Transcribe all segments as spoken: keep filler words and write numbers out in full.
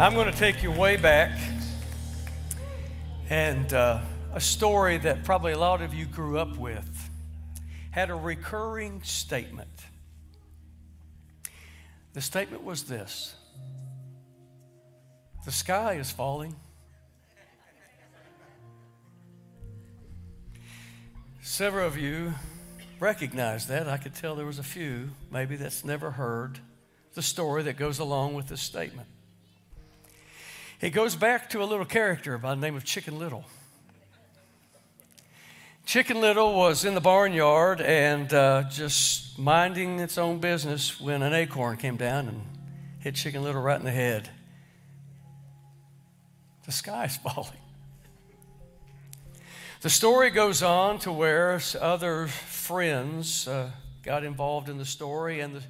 I'm going to take you way back, and uh, a story that probably a lot of you grew up with had a recurring statement. The statement was this: the sky is falling. Several of you recognize that. I could tell there was a few, maybe, that's never heard the story that goes along with this statement. It goes back to a little character by the name of Chicken Little. Chicken Little was in the barnyard and uh, just minding its own business when an acorn came down and hit Chicken Little right in the head. The sky's falling. The story goes on to where other friends uh, got involved in the story, and the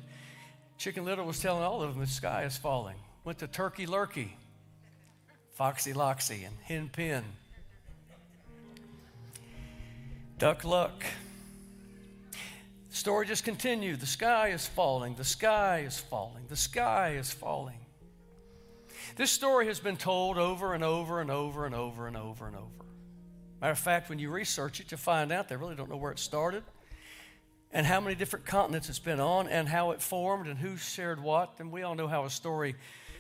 Chicken Little was telling all of them the sky is falling. Went to Turkey Lurkey, Foxy Loxy, and Hen Pen, Duck Luck. The story just continued. The sky is falling. The sky is falling. The sky is falling. This story has been told over and over and over and over and over and over. Matter of fact, when you research it, you find out they really don't know where it started and how many different continents it's been on and how it formed and who shared what. And we all know how a story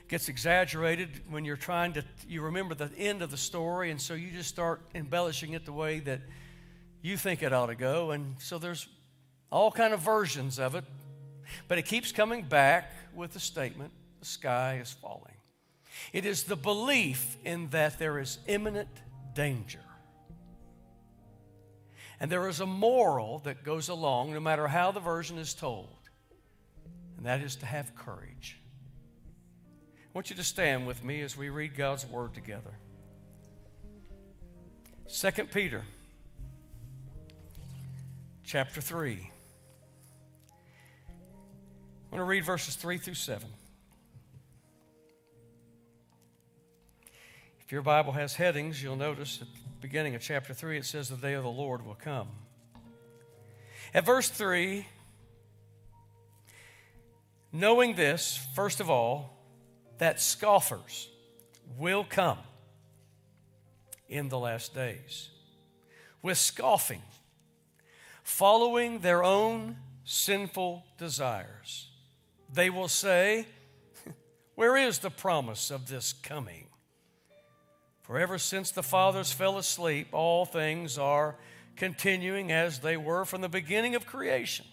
gets exaggerated when you're trying to, you remember the end of the story, and so you just start embellishing it the way that you think it ought to go. And so there's all kind of versions of it, but it keeps coming back with the statement, the sky is falling. It is the belief in that there is imminent danger. And there is a moral that goes along no matter how the version is told, and that is to have courage. I want you to stand with me as we read God's Word together. Second Peter chapter three. I'm going to read verses three through seven. If your Bible has headings, you'll notice at the beginning of chapter three, it says the day of the Lord will come. At verse three, knowing this, first of all, that scoffers will come in the last days with scoffing, following their own sinful desires. They will say, where is the promise of this coming? For ever since the fathers fell asleep, all things are continuing as they were from the beginning of creation.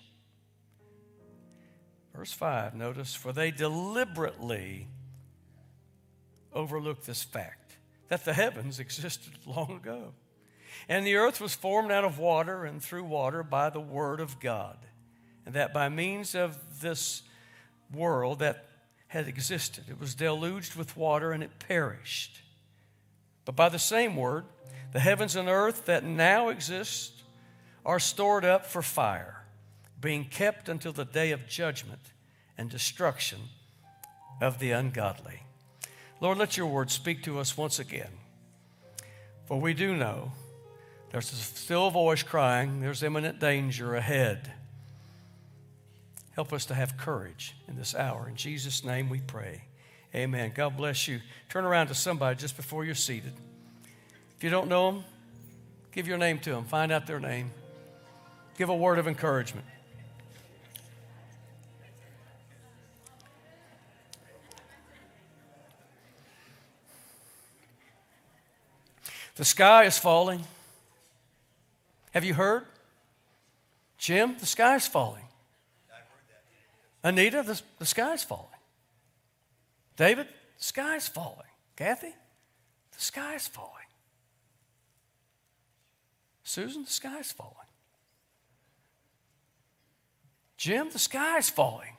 Verse five, notice, for they deliberately overlook this fact, that the heavens existed long ago, and the earth was formed out of water and through water by the word of God, and that by means of this world that had existed, it was deluged with water and it perished. But by the same word, the heavens and earth that now exist are stored up for fire, being kept until the day of judgment and destruction of the ungodly. Lord, let your word speak to us once again. For we do know there's still a voice crying, there's imminent danger ahead. Help us to have courage in this hour. In Jesus' name we pray. Amen. God bless you. Turn around to somebody just before you're seated. If you don't know them, give your name to them. Find out their name. Give a word of encouragement. The sky is falling. Have you heard? Jim, the sky is falling. Anita, the, the sky is falling. David, the sky is falling. Kathy, the sky is falling. Susan, the sky is falling. Jim, the sky is falling.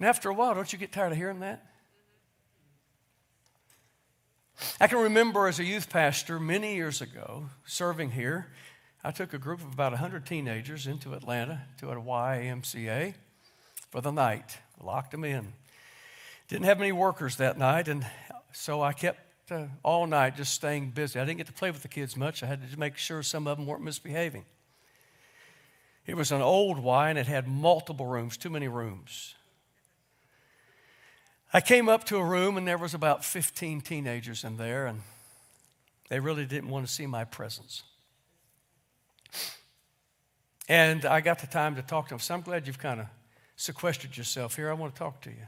And after a while, don't you get tired of hearing that? I can remember as a youth pastor many years ago, serving here, I took a group of about one hundred teenagers into Atlanta to a Y M C A for the night, locked them in. Didn't have many workers that night, and so I kept uh, all night just staying busy. I didn't get to play with the kids much. I had to make sure some of them weren't misbehaving. It was an old Y, and it had multiple rooms, too many rooms. I came up to a room, and there was about fifteen teenagers in there, and they really didn't want to see my presence. And I got the time to talk to them. So I'm glad you've kind of sequestered yourself here. I want to talk to you.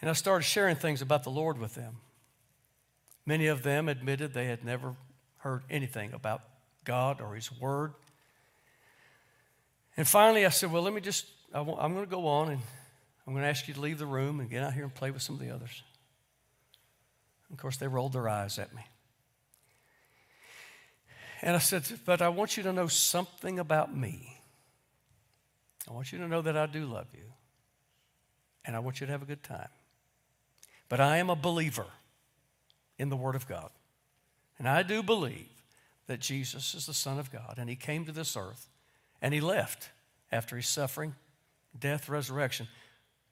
And I started sharing things about the Lord with them. Many of them admitted they had never heard anything about God or His Word. And finally, I said, well, let me just, I want, I'm going to go on, and I'm going to ask you to leave the room and get out here and play with some of the others. And of course, they rolled their eyes at me. And I said, but I want you to know something about me. I want you to know that I do love you. And I want you to have a good time. But I am a believer in the Word of God. And I do believe that Jesus is the Son of God. And He came to this earth. And He left after His suffering, death, resurrection.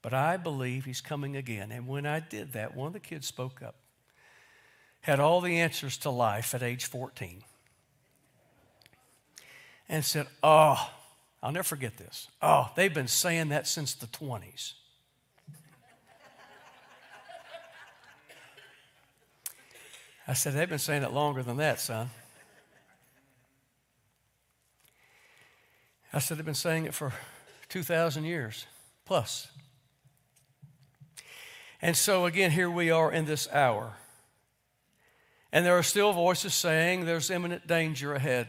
But I believe He's coming again. And when I did that, one of the kids spoke up. Had all the answers to life at age fourteen. And said, oh, I'll never forget this. Oh, they've been saying that since the twenties. I said, they've been saying it longer than that, son. I said, they've been saying it for two thousand years plus. And so, again, here we are in this hour. And there are still voices saying there's imminent danger ahead.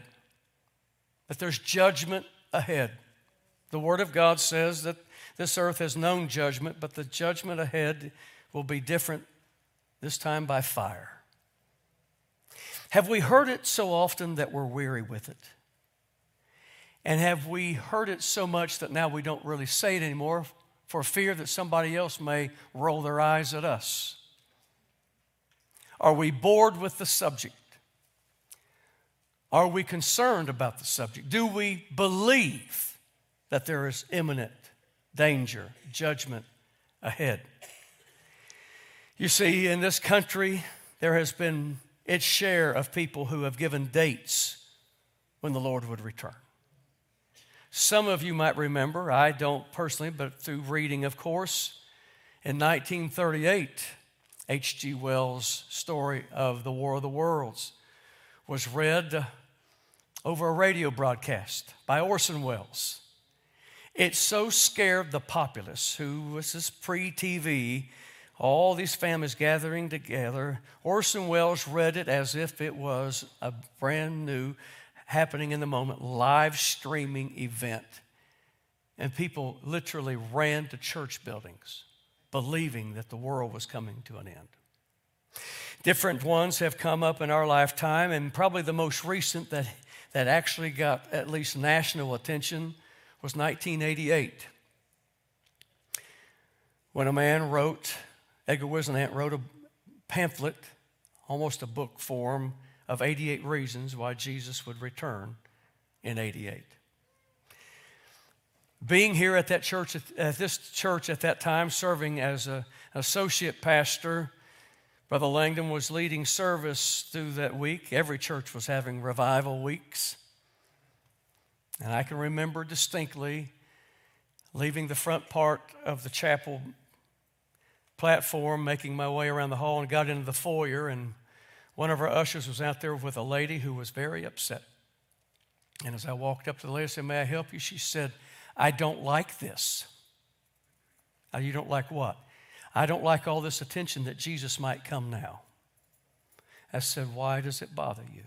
That there's judgment ahead. The Word of God says that this earth has known judgment, but the judgment ahead will be different, this time by fire. Have we heard it so often that we're weary with it? And have we heard it so much that now we don't really say it anymore for fear that somebody else may roll their eyes at us? Are we bored with the subject? Are we concerned about the subject? Do we believe that there is imminent danger, judgment ahead? You see, in this country, there has been its share of people who have given dates when the Lord would return. Some of you might remember, I don't personally, but through reading, of course, in nineteen thirty-eight, H G. Wells' story of the War of the Worlds was read over a radio broadcast by Orson Welles. It so scared the populace, who was this pre-T V, all these families gathering together. Orson Welles read it as if it was a brand new, happening in the moment, live streaming event. And people literally ran to church buildings, believing that the world was coming to an end. Different ones have come up in our lifetime, and probably the most recent that, that actually got at least national attention was nineteen eighty-eight, when a man wrote, Edgar Wisenant wrote a pamphlet, almost a book form, of eighty-eight reasons why Jesus would return in eighty-eight. Being here at that church, at this church at that time, serving as an associate pastor, Brother Langdon was leading service through that week. Every church was having revival weeks. And I can remember distinctly leaving the front part of the chapel platform, making my way around the hall, and got into the foyer. And one of our ushers was out there with a lady who was very upset. And as I walked up to the lady and said, may I help you? She said, I don't like this. You don't like what? I don't like all this attention that Jesus might come now. I said, why does it bother you?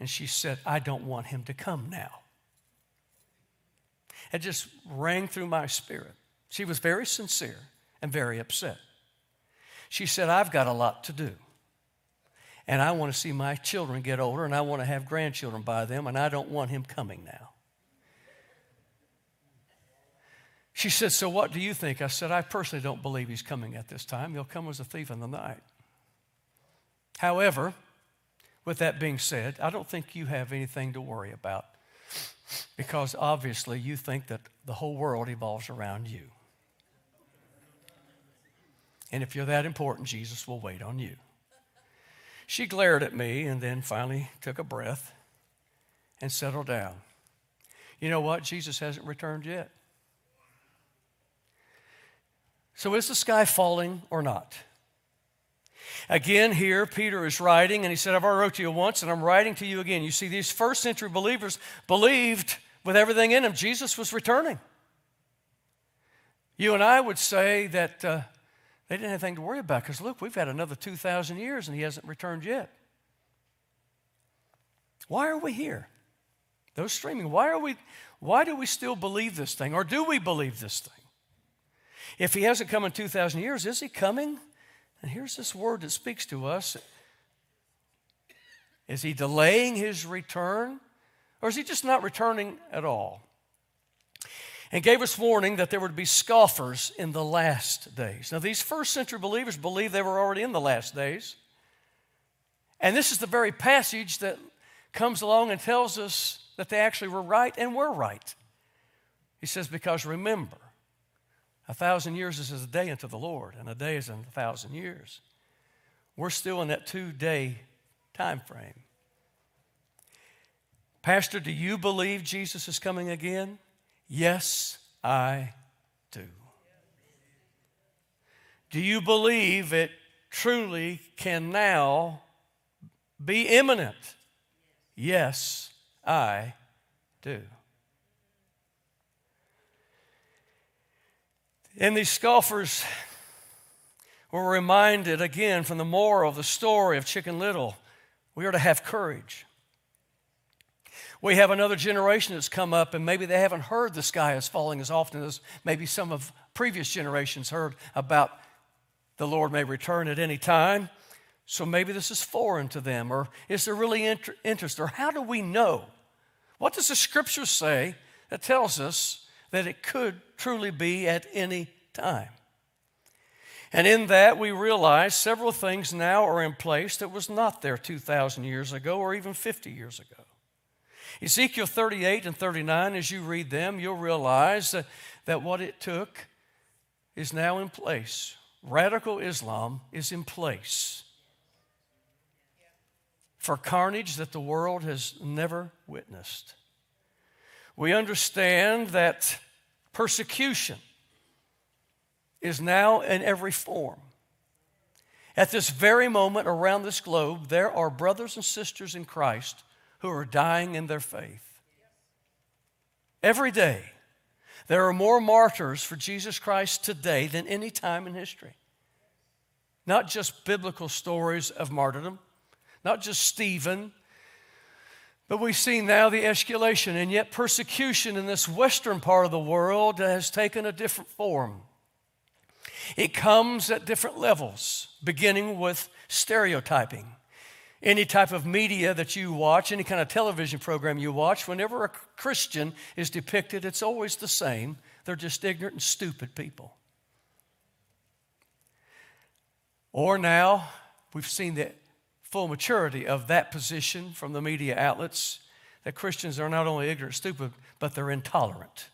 And she said, I don't want Him to come now. It just rang through my spirit. She was very sincere and very upset. She said, I've got a lot to do. And I want to see my children get older, and I want to have grandchildren by them, and I don't want Him coming now. She said, so what do you think? I said, I personally don't believe He's coming at this time. He'll come as a thief in the night. However, with that being said, I don't think you have anything to worry about, because obviously you think that the whole world evolves around you. And if you're that important, Jesus will wait on you. She glared at me and then finally took a breath and settled down. You know what? Jesus hasn't returned yet. So is the sky falling or not? Again, here, Peter is writing, and he said, I've already wrote to you once, and I'm writing to you again. You see, these first century believers believed with everything in them Jesus was returning. You and I would say that uh, they didn't have anything to worry about because, look, we've had another two thousand years, and he hasn't returned yet. Why are we here? Those streaming, why are we? Why do we still believe this thing, or do we believe this thing? If he hasn't come in two thousand years, is he coming? And here's this word that speaks to us. Is he delaying his return? Or is he just not returning at all? And gave us warning that there would be scoffers in the last days. Now, these first century believers believed they were already in the last days. And this is the very passage that comes along and tells us that they actually were right and were right. He says, because remember, a thousand years is as a day unto the Lord, and a day is in a thousand years. We're still in that two-day time frame. Pastor, do you believe Jesus is coming again? Yes, I do. Do you believe it truly can now be imminent? Yes, I do. And these scoffers were reminded again from the moral of the story of Chicken Little, we are to have courage. We have another generation that's come up, and maybe they haven't heard the sky is falling as often as maybe some of previous generations heard about the Lord may return at any time. So maybe this is foreign to them, or is there really inter- interest, or how do we know? What does the Scripture say that tells us that it could truly be at any time? And in that, we realize several things now are in place that was not there two thousand years ago or even fifty years ago. Ezekiel thirty-eight and thirty-nine, as you read them, you'll realize that, that what it took is now in place. Radical Islam is in place for carnage that the world has never witnessed. We understand that persecution is now in every form. At this very moment around this globe, there are brothers and sisters in Christ who are dying in their faith. Every day, there are more martyrs for Jesus Christ today than any time in history. Not just biblical stories of martyrdom, not just Stephen, but we've seen now the escalation, and yet persecution in this western part of the world has taken a different form. It comes at different levels, beginning with stereotyping. Any type of media that you watch, any kind of television program you watch, whenever a Christian is depicted, it's always the same. They're just ignorant and stupid people. Or now, we've seen that full maturity of that position from the media outlets, that Christians are not only ignorant, stupid, but they're intolerant.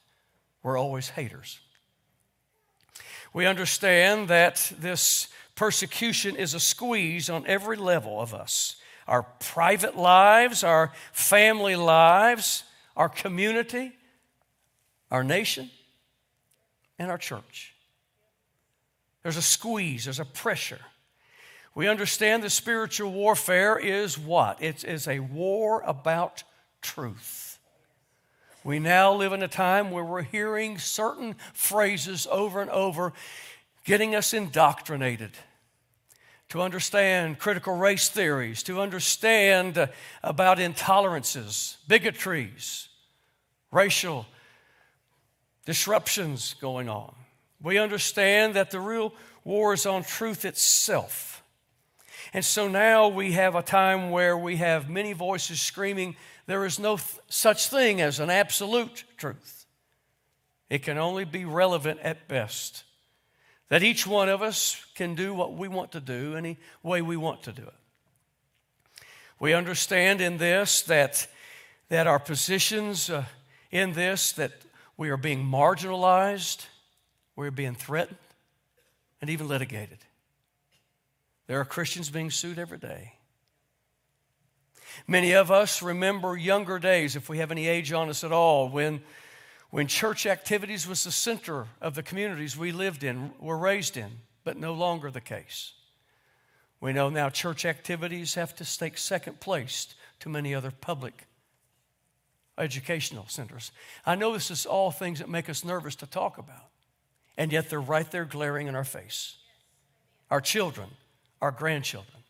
We're always haters. We understand that this persecution is a squeeze on every level of us. Our private lives, our family lives, our community, our nation, and our church. There's a squeeze, there's a pressure. We understand that spiritual warfare is what? It is a war about truth. We now live in a time where we're hearing certain phrases over and over, getting us indoctrinated to understand critical race theories, to understand about intolerances, bigotries, racial disruptions going on. We understand that the real war is on truth itself. And so now we have a time where we have many voices screaming, there is no th- such thing as an absolute truth. It can only be relevant at best. That each one of us can do what we want to do, any way we want to do it. We understand in this that, that our positions uh, in this, that we are being marginalized, we're being threatened, and even litigated. There are Christians being sued every day. Many of us remember younger days, if we have any age on us at all, when when church activities was the center of the communities we lived in, were raised in, but no longer the case. We know now church activities have to take second place to many other public educational centers. I know this is all things that make us nervous to talk about, and yet they're right there glaring in our face. Our children, our grandchildren.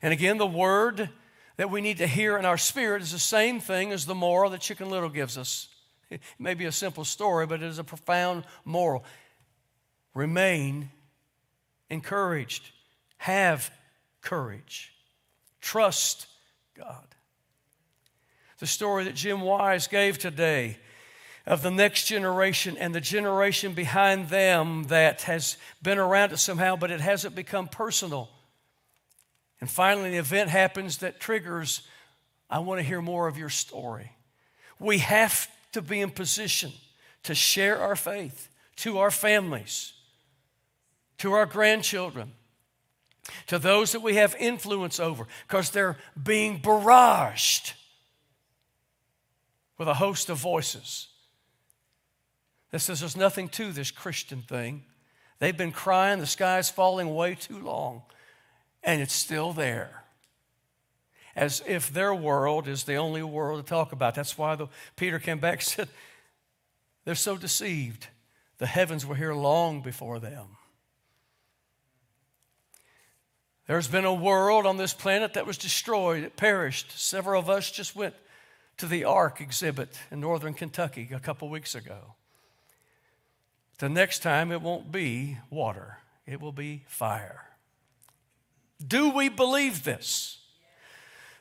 And again, the word that we need to hear in our spirit is the same thing as the moral that Chicken Little gives us. It may be a simple story, but it is a profound moral. Remain encouraged. Have courage. Trust God. The story that Jim Wise gave today of the next generation and the generation behind them that has been around it somehow, but it hasn't become personal. And finally, an event happens that triggers, I want to hear more of your story. We have to be in position to share our faith to our families, to our grandchildren, to those that we have influence over, because they're being barraged with a host of voices that says there's nothing to this Christian thing. They've been crying, the sky's falling way too long, and it's still there, as if their world is the only world to talk about. That's why the, Peter came back and said, they're so deceived. The heavens were here long before them. There's been a world on this planet that was destroyed, it perished. Several of us just went to the Ark exhibit in northern Kentucky a couple weeks ago. The next time it won't be water, it will be fire. Do we believe this?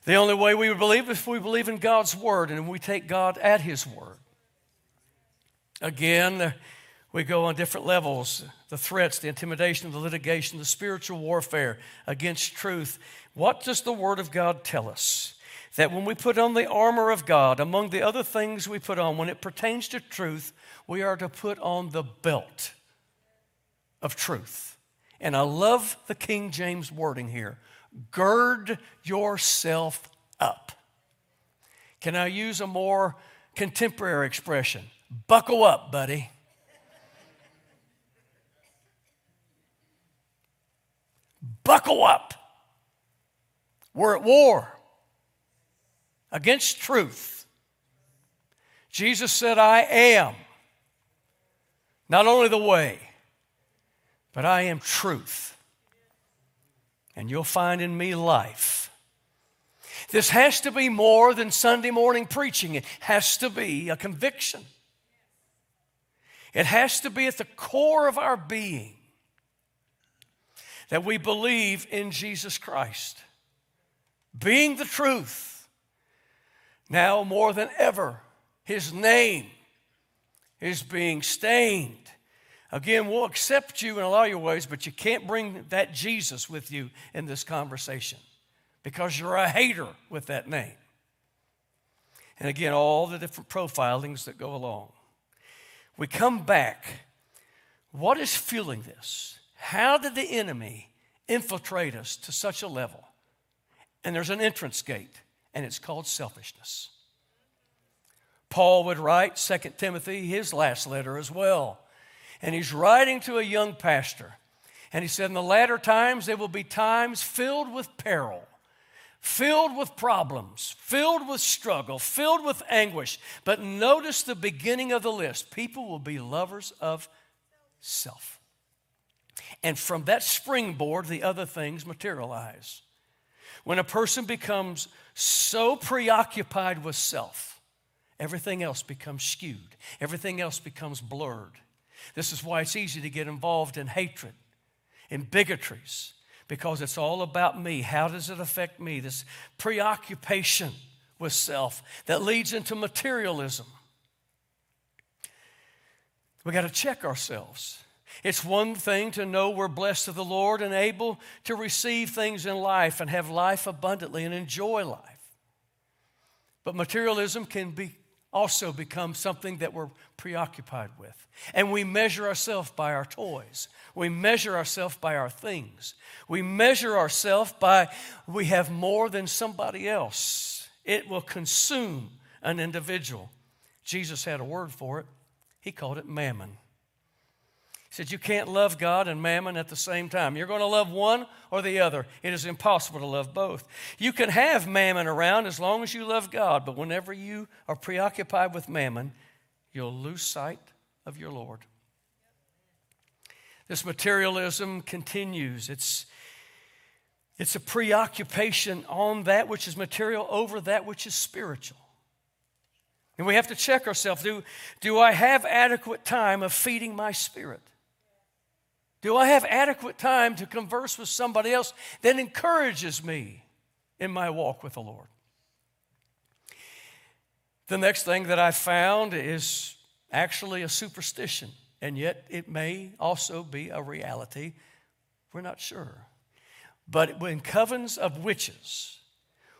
The only way we would believe is if we believe in God's word and we take God at his word. Again, we go on different levels, the threats, the intimidation, the litigation, the spiritual warfare against truth. What does the word of God tell us? That when we put on the armor of God, among the other things we put on, when it pertains to truth, we are to put on the belt of truth. And I love the King James wording here. Gird yourself up. Can I use a more contemporary expression? Buckle up, buddy. Buckle up. We're at war against truth. Jesus said, I am not only the way, but I am truth. And you'll find in me life. This has to be more than Sunday morning preaching. It has to be a conviction. It has to be at the core of our being that we believe in Jesus Christ, being the truth. Now more than ever, his name is being stained. Again, we'll accept you in a lot of your ways, but you can't bring that Jesus with you in this conversation because you're a hater with that name. And again, all the different profilings that go along. We come back. What is fueling this? How did the enemy infiltrate us to such a level? And there's an entrance gate, and it's called selfishness. Paul would write Second Timothy, his last letter as well. And he's writing to a young pastor. And he said, in the latter times, there will be times filled with peril, filled with problems, filled with struggle, filled with anguish. But notice the beginning of the list. People will be lovers of self. And from that springboard, the other things materialize. When a person becomes so preoccupied with self, everything else becomes skewed. Everything else becomes blurred. This is why it's easy to get involved in hatred, in bigotries, because it's all about me. How does it affect me? This preoccupation with self that leads into materialism. We got to check ourselves. It's one thing to know we're blessed of the Lord and able to receive things in life and have life abundantly and enjoy life. But materialism can be also become something that we're preoccupied with. And we measure ourselves by our toys. We measure ourselves by our things. We measure ourselves by we have more than somebody else. It will consume an individual. Jesus had a word for it. He called it mammon. He said you can't love God and mammon at the same time. You're going to love one or the other. It is impossible to love both. You can have mammon around as long as you love God, but whenever you are preoccupied with mammon, you'll lose sight of your Lord. This materialism continues. It's, it's a preoccupation on that which is material over that which is spiritual. And we have to check ourselves. Do, do I have adequate time of feeding my spirit? Do I have adequate time to converse with somebody else that encourages me in my walk with the Lord? The next thing that I found is actually a superstition, and yet it may also be a reality. We're not sure. But in covens of witches,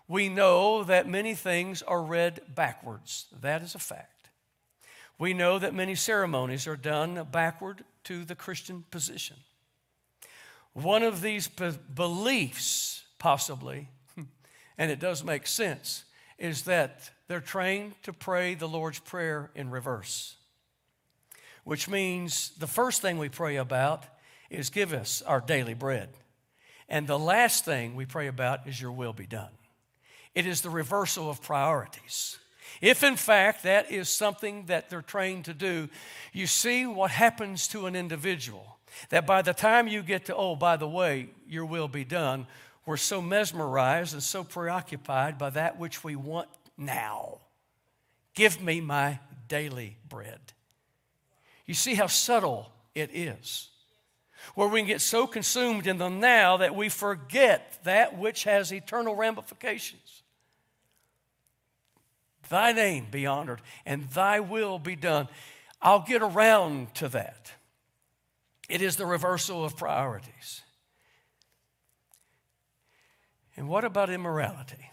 we know that many things are read backwards. That is a fact. We know that many ceremonies are done backward to the Christian position. One of these p- beliefs, possibly, and it does make sense, is that they're trained to pray the Lord's Prayer in reverse, which means the first thing we pray about is give us our daily bread, and the last thing we pray about is your will be done. It is the reversal of priorities. If, in fact, that is something that they're trained to do, you see what happens to an individual, that by the time you get to, oh, by the way, your will be done, we're so mesmerized and so preoccupied by that which we want now. Give me my daily bread. You see how subtle it is, where we can get so consumed in the now that we forget that which has eternal ramifications. Thy name be honored and thy will be done. I'll get around to that. It is the reversal of priorities. And what about immorality?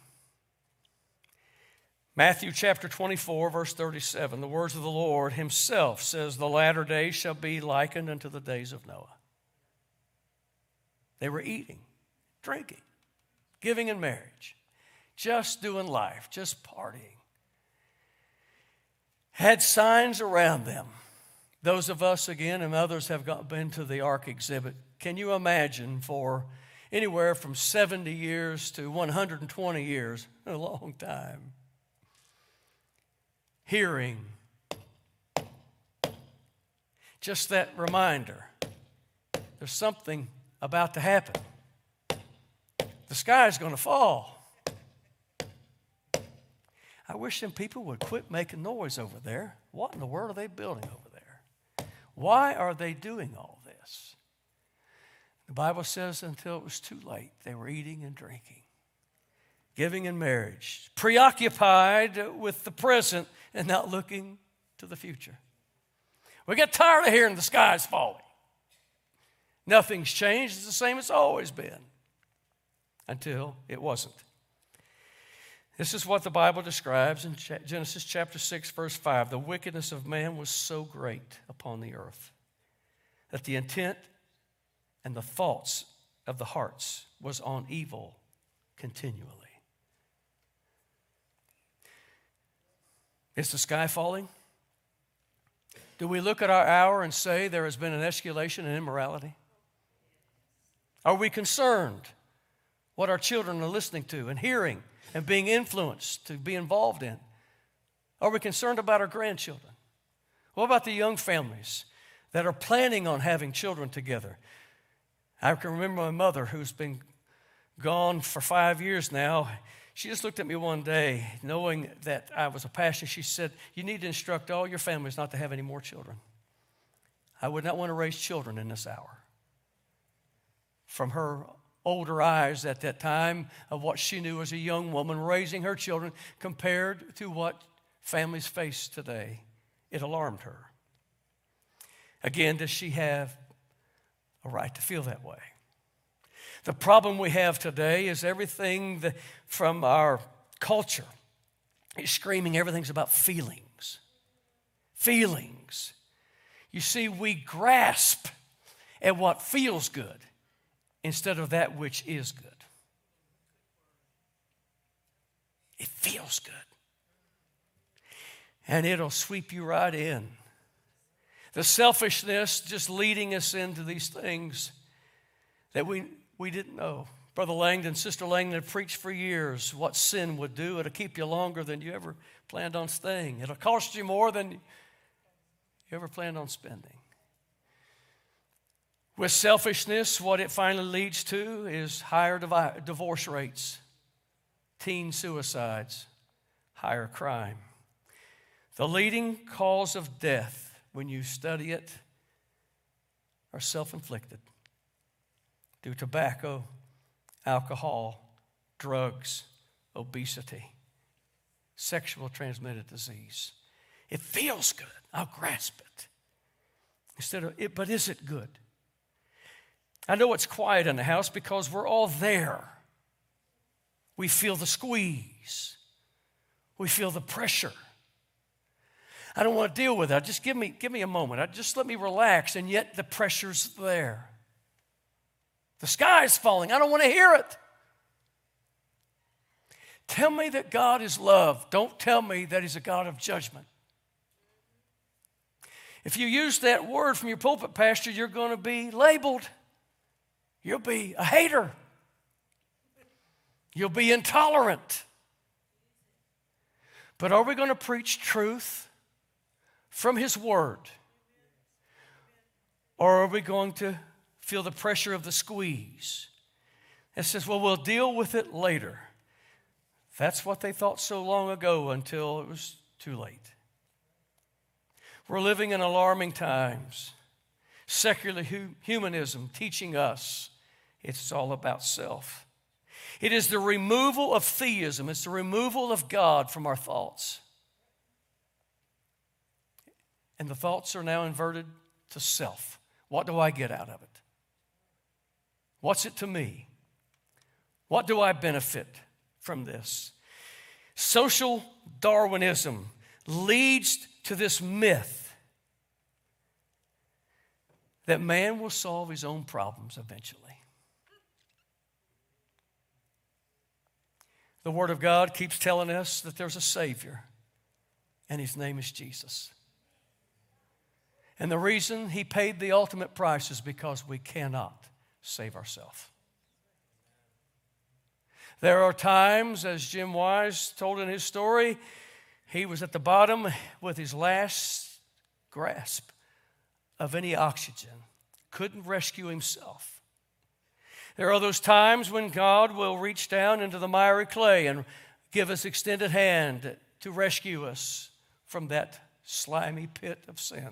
Matthew chapter twenty-four, verse thirty-seven, the words of the Lord himself says, the latter days shall be likened unto the days of Noah. They were eating, drinking, giving in marriage, just doing life, just partying. Had signs around them. Those of us, again, and others have got, been to the Ark exhibit. Can you imagine for anywhere from seventy years to one hundred twenty years, a long time, hearing just that reminder, there's something about to happen. The sky is going to fall. I wish them people would quit making noise over there. What in the world are they building over there? Why are they doing all this? The Bible says until it was too late, they were eating and drinking, giving in marriage, preoccupied with the present and not looking to the future. We get tired of hearing the sky is falling. Nothing's changed. It's the same as it's always been until it wasn't. This is what the Bible describes in Genesis chapter six, verse five. The wickedness of man was so great upon the earth that the intent and the thoughts of the hearts was on evil continually. Is the sky falling? Do we look at our hour and say there has been an escalation in immorality? Are we concerned what our children are listening to and hearing and being influenced to be involved in? Are we concerned about our grandchildren? What about the young families that are planning on having children together? I can remember my mother, who's been gone for five years now. She just looked at me one day, knowing that I was a pastor. She said, you need to instruct all your families not to have any more children. I would not want to raise children in this hour. From her older eyes at that time of what she knew as a young woman raising her children compared to what families face today, it alarmed her. Again, does she have a right to feel that way? The problem we have today is everything that, from our culture is screaming everything's about feelings. Feelings. You see, we grasp at what feels good instead of that which is good. It feels good. and it'll sweep you right in. The selfishness just leading us into these things that we, we didn't know. Brother Langdon, Sister Langdon have preached for years what sin would do. It'll keep you longer than you ever planned on staying. It'll cost you more than you ever planned on spending. With selfishness, what it finally leads to is higher divi- divorce rates, teen suicides, higher crime. The leading cause of death, when you study it, are self-inflicted due to tobacco, alcohol, drugs, obesity, sexual transmitted disease. It feels good. I'll grasp it. Instead of it, but is it good? I know it's quiet in the house because we're all there. We feel the squeeze. We feel the pressure. I don't want to deal with that. Just give me, give me a moment. I, just let me relax, and yet the pressure's there. The sky's falling. I don't want to hear it. Tell me that God is love. Don't tell me that He's a God of judgment. If you use that word from your pulpit, Pastor, you're going to be labeled. You'll be a hater. You'll be intolerant. But are we going to preach truth from His Word? Or are we going to feel the pressure of the squeeze? It says, well, we'll deal with it later. That's what they thought so long ago until it was too late. We're living in alarming times. Secular hu- humanism teaching us it's all about self. It is the removal of theism. It's the removal of God from our thoughts. And the thoughts are now inverted to self. What do I get out of it? What's it to me? What do I benefit from this? Social Darwinism leads to this myth that man will solve his own problems eventually. The Word of God keeps telling us that there's a Savior, and His name is Jesus. And the reason He paid the ultimate price is because we cannot save ourselves. There are times, as Jim Wise told in his story, he was at the bottom with his last grasp of any oxygen, couldn't rescue himself. There are those times when God will reach down into the miry clay and give us extended hand to rescue us from that slimy pit of sin,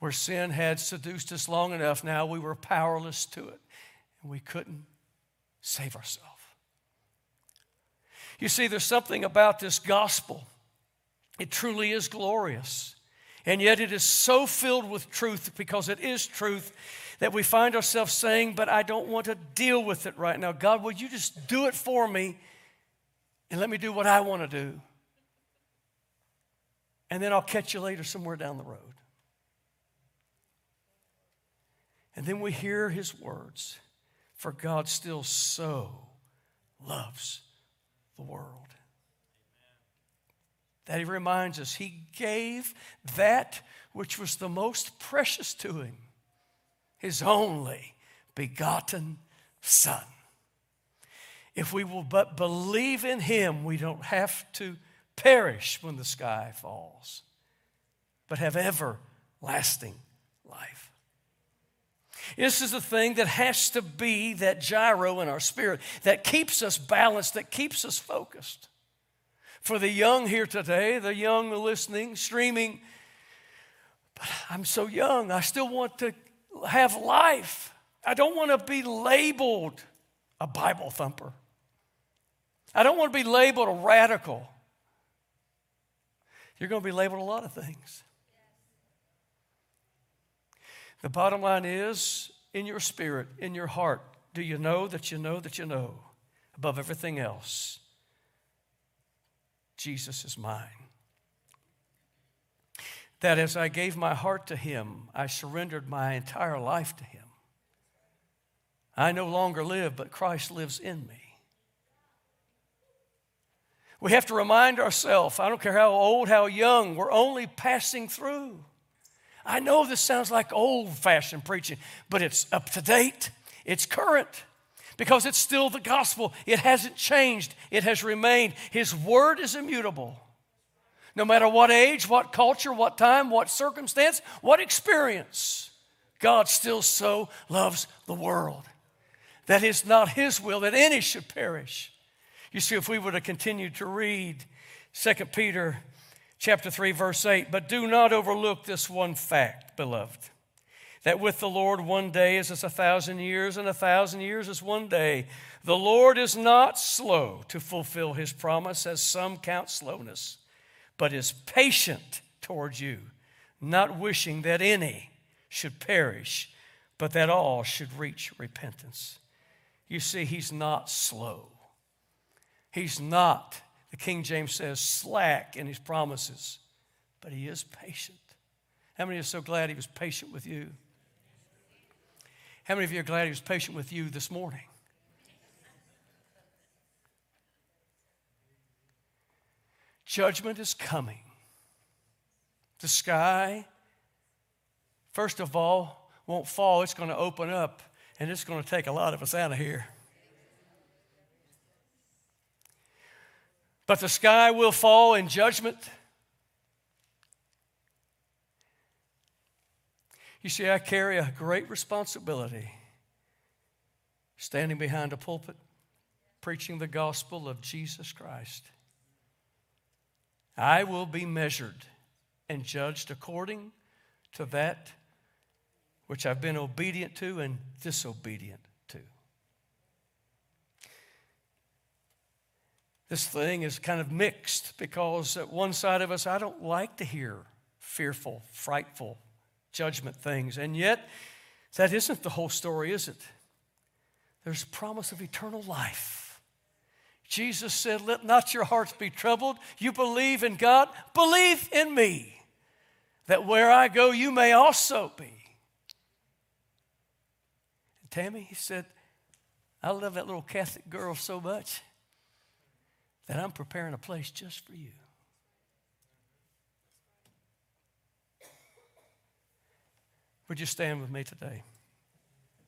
where sin had seduced us long enough. Now we were powerless to it, and we couldn't save ourselves. You see, there's something about this gospel. It truly is glorious, and yet it is so filled with truth, because it is truth, that we find ourselves saying, but I don't want to deal with it right now. God, will you just do it for me and let me do what I want to do? And then I'll catch you later somewhere down the road. And then we hear His words, for God still so loves the world, that He reminds us He gave that which was the most precious to Him, His only begotten Son. If we will but believe in Him, we don't have to perish when the sky falls, but have everlasting life. This is the thing that has to be that gyro in our spirit that keeps us balanced, that keeps us focused. For the young here today, the young listening, streaming, but I'm so young, I still want to have life. I don't want to be labeled a Bible thumper. I don't want to be labeled a radical. You're going to be labeled a lot of things. The bottom line is, in your spirit, in your heart, do you know that you know that you know, above everything else, Jesus is mine? That as I gave my heart to Him, I surrendered my entire life to Him. I no longer live, but Christ lives in me. We have to remind ourselves, I don't care how old, how young, we're only passing through. I know this sounds like old-fashioned preaching, but it's up to date. It's current because it's still the gospel. It hasn't changed. It has remained. His word is immutable. No matter what age, what culture, what time, what circumstance, what experience, God still so loves the world that it is not his will that any should perish. You see, if we were to continue to read Second Peter chapter three, verse eight, but do not overlook this one fact, beloved, that with the Lord one day is as a thousand years, and a thousand years is one day. The Lord is not slow to fulfill his promise, as some count slowness, but is patient towards you, not wishing that any should perish, but that all should reach repentance. You see, he's not slow. He's not, the King James says, slack in his promises, but he is patient. How many are so glad he was patient with you? How many of you are glad he was patient with you this morning? Judgment is coming. The sky, first of all, won't fall. It's going to open up, and it's going to take a lot of us out of here. But the sky will fall in judgment. You see, I carry a great responsibility standing behind a pulpit, preaching the gospel of Jesus Christ. I will be measured and judged according to that which I've been obedient to and disobedient to. This thing is kind of mixed because at one side of us, I don't like to hear fearful, frightful judgment things. And yet, that isn't the whole story, is it? There's promise of eternal life. Jesus said, let not your hearts be troubled. You believe in God, believe in me, that where I go, you may also be. And Tammy, he said, I love that little Catholic girl so much that I'm preparing a place just for you. Would you stand with me today?